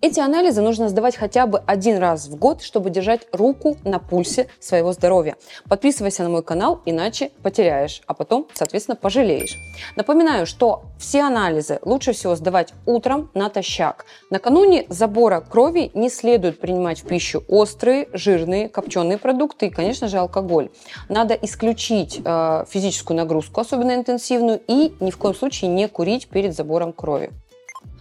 Эти анализы нужно сдавать хотя бы один раз в год, чтобы держать руку на пульсе своего здоровья. Подписывайся на мой канал, иначе потеряешь, а потом, соответственно, пожалеешь. Напоминаю, что все анализы лучше всего сдавать утром натощак. Накануне забора крови не следует принимать в пищу острые, жирные, копченые продукты и, конечно же, алкоголь. Надо исключить физическую нагрузку, особенно интенсивную, и ни в коем случае не курить перед забором крови.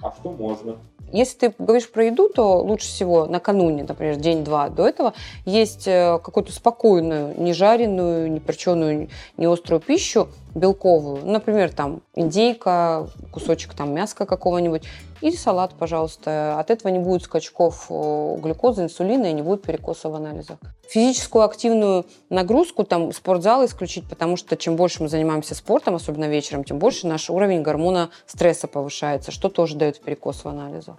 А что можно? Если ты говоришь про еду, то лучше всего накануне, например, день-два до этого, есть какую-то спокойную, не жареную, не перченую, не острую пищу белковую. Например, там индейка, кусочек там мяска какого-нибудь и салат, пожалуйста. От этого не будет скачков глюкозы, инсулина и не будет перекоса в анализах. Физическую активную нагрузку, там спортзал исключить, потому что чем больше мы занимаемся спортом, особенно вечером, тем больше наш уровень гормона стресса повышается, что тоже дает перекос в анализах.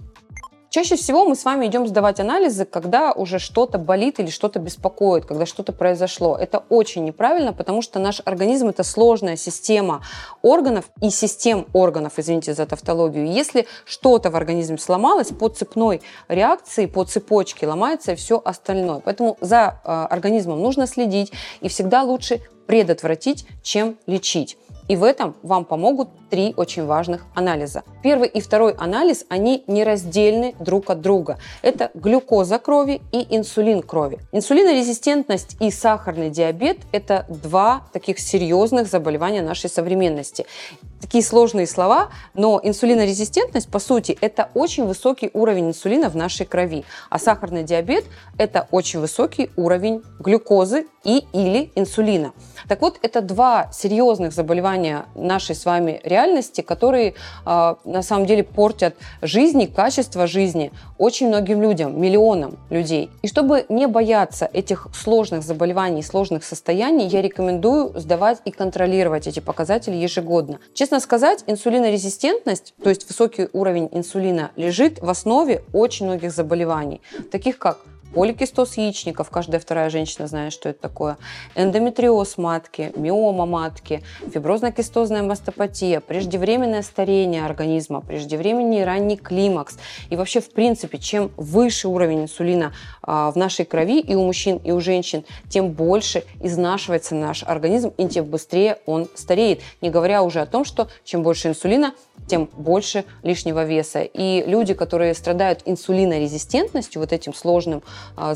Чаще всего мы с вами идем сдавать анализы, когда уже что-то болит или что-то беспокоит, когда что-то произошло. Это очень неправильно, потому что наш организм – это сложная система органов и систем органов, извините за тавтологию. Если что-то в организме сломалось, по цепной реакции, по цепочке ломается и все остальное. Поэтому за организмом нужно следить и всегда лучше предотвратить, чем лечить. И в этом вам помогут три очень важных анализа. Первый и второй анализ, они нераздельны друг от друга. Это глюкоза крови и инсулин крови. Инсулинорезистентность и сахарный диабет – это два таких серьезных заболевания нашей современности. Такие сложные слова, но инсулинорезистентность, по сути, это очень высокий уровень инсулина в нашей крови, а сахарный диабет – это очень высокий уровень глюкозы и или инсулина. Так вот, это два серьезных заболевания нашей с вами реальности, которые на самом деле портят жизни, качество жизни очень многим людям, миллионам людей. И чтобы не бояться этих сложных заболеваний, сложных состояний, я рекомендую сдавать и контролировать эти показатели ежегодно. Честно сказать, инсулинорезистентность, то есть высокий уровень инсулина, лежит в основе очень многих заболеваний, таких как поликистоз яичников, каждая вторая женщина знает, что это такое, эндометриоз матки, миома матки, фиброзно-кистозная мастопатия, преждевременное старение организма, преждевременный ранний климакс. И вообще, в принципе, чем выше уровень инсулина в нашей крови и у мужчин, и у женщин, тем больше изнашивается наш организм и тем быстрее он стареет. Не говоря уже о том, что чем больше инсулина, тем больше лишнего веса. И люди, которые страдают инсулинорезистентностью, вот этим сложным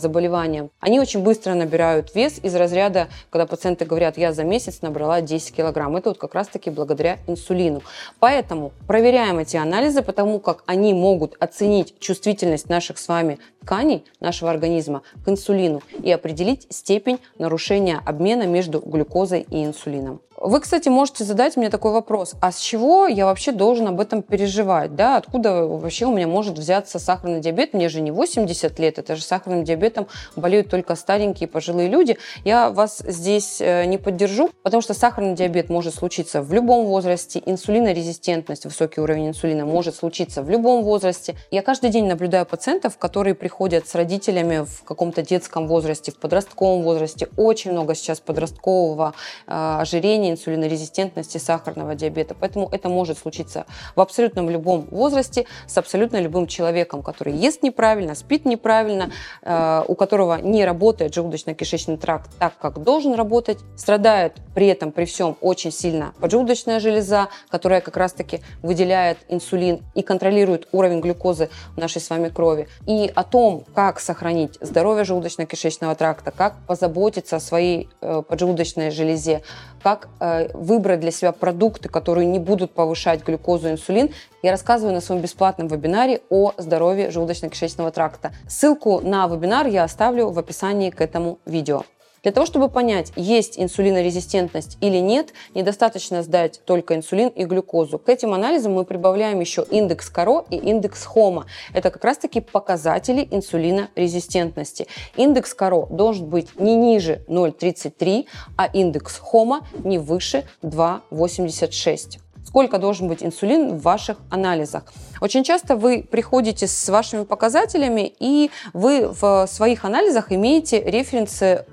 заболеваниям, они очень быстро набирают вес из разряда, когда пациенты говорят, я за месяц набрала 10 килограмм. Это вот как раз-таки благодаря инсулину. Поэтому проверяем эти анализы, потому как они могут оценить чувствительность наших с вами тканей, нашего организма к инсулину и определить степень нарушения обмена между глюкозой и инсулином. Вы, кстати, можете задать мне такой вопрос, а с чего я вообще должен об этом переживать? Да? Откуда вообще у меня может взяться сахарный диабет? Мне же не 80 лет, это же сахарным диабетом болеют только старенькие пожилые люди. Я вас здесь не поддержу, потому что сахарный диабет может случиться в любом возрасте, инсулинорезистентность, высокий уровень инсулина может случиться в любом возрасте. Я каждый день наблюдаю пациентов, которые приходят с родителями в каком-то детском возрасте, в подростковом возрасте. Очень много сейчас подросткового ожирения, инсулинорезистентности, сахарного диабета. Поэтому это может случиться в абсолютно любом возрасте с абсолютно любым человеком, который ест неправильно, спит неправильно, у которого не работает желудочно-кишечный тракт так, как должен работать, страдает при этом, при всем очень сильно поджелудочная железа, которая как раз-таки выделяет инсулин и контролирует уровень глюкозы в нашей с вами крови. И о том, как сохранить здоровье желудочно-кишечного тракта, как позаботиться о своей поджелудочной железе, как выбрать для себя продукты, которые не будут повышать глюкозу и инсулин, я рассказываю на своем бесплатном вебинаре о здоровье желудочно-кишечного тракта. Ссылку на вебинар я оставлю в описании к этому видео. Для того, чтобы понять, есть инсулинорезистентность или нет, недостаточно сдать только инсулин и глюкозу. К этим анализам мы прибавляем еще индекс КОРО и индекс ХОМА. Это как раз-таки показатели инсулинорезистентности. Индекс КОРО должен быть не ниже 0,33, а индекс ХОМА не выше 2,86. сколько должен быть инсулин в ваших анализах. Очень часто вы приходите с вашими показателями, и вы в своих анализах имеете референсы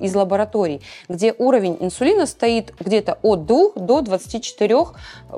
из лабораторий, где уровень инсулина стоит где-то от 2 до 24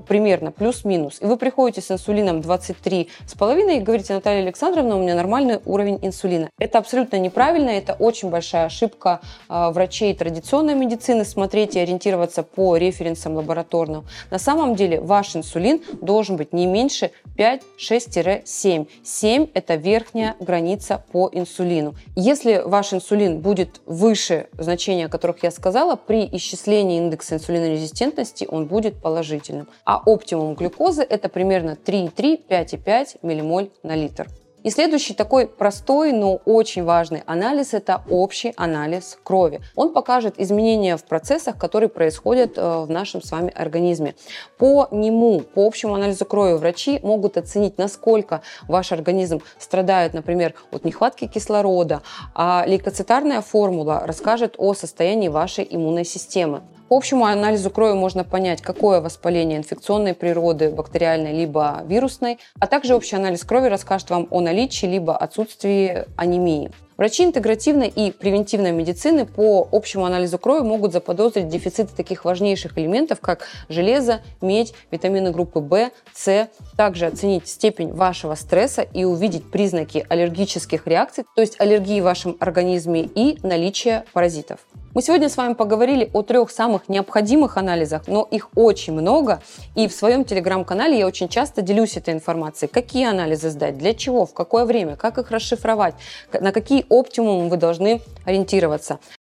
примерно, плюс-минус. И вы приходите с инсулином 23,5 и говорите: Наталья Александровна, у меня нормальный уровень инсулина. Это абсолютно неправильно, это очень большая ошибка врачей традиционной медицины — смотреть и ориентироваться по референсам лабораторным. На самом деле ваш инсулин должен быть не меньше 5, 6-7. 7 – это верхняя граница по инсулину. Если ваш инсулин будет выше значения, о которых я сказала, при исчислении индекса инсулинорезистентности он будет положительным. А оптимум глюкозы – это примерно 3,3-5,5 ммоль на литр. И следующий такой простой, но очень важный анализ – это общий анализ крови. Он покажет изменения в процессах, которые происходят в нашем с вами организме. По нему, по общему анализу крови, врачи могут оценить, насколько ваш организм страдает, например, от нехватки кислорода, а лейкоцитарная формула расскажет о состоянии вашей иммунной системы. По общему анализу крови можно понять, какое воспаление инфекционной природы, бактериальной либо вирусной, а также общий анализ крови расскажет вам о наличии либо отсутствии анемии. Врачи интегративной и превентивной медицины по общему анализу крови могут заподозрить дефициты таких важнейших элементов, как железо, медь, витамины группы В, С. Также оценить степень вашего стресса и увидеть признаки аллергических реакций, то есть аллергии в вашем организме и наличие паразитов. Мы сегодня с вами поговорили о 3 самых необходимых анализах, но их очень много. И в своем телеграм-канале я очень часто делюсь этой информацией. Какие анализы сдать, для чего, в какое время, как их расшифровать, на какие оптимумы вы должны ориентироваться.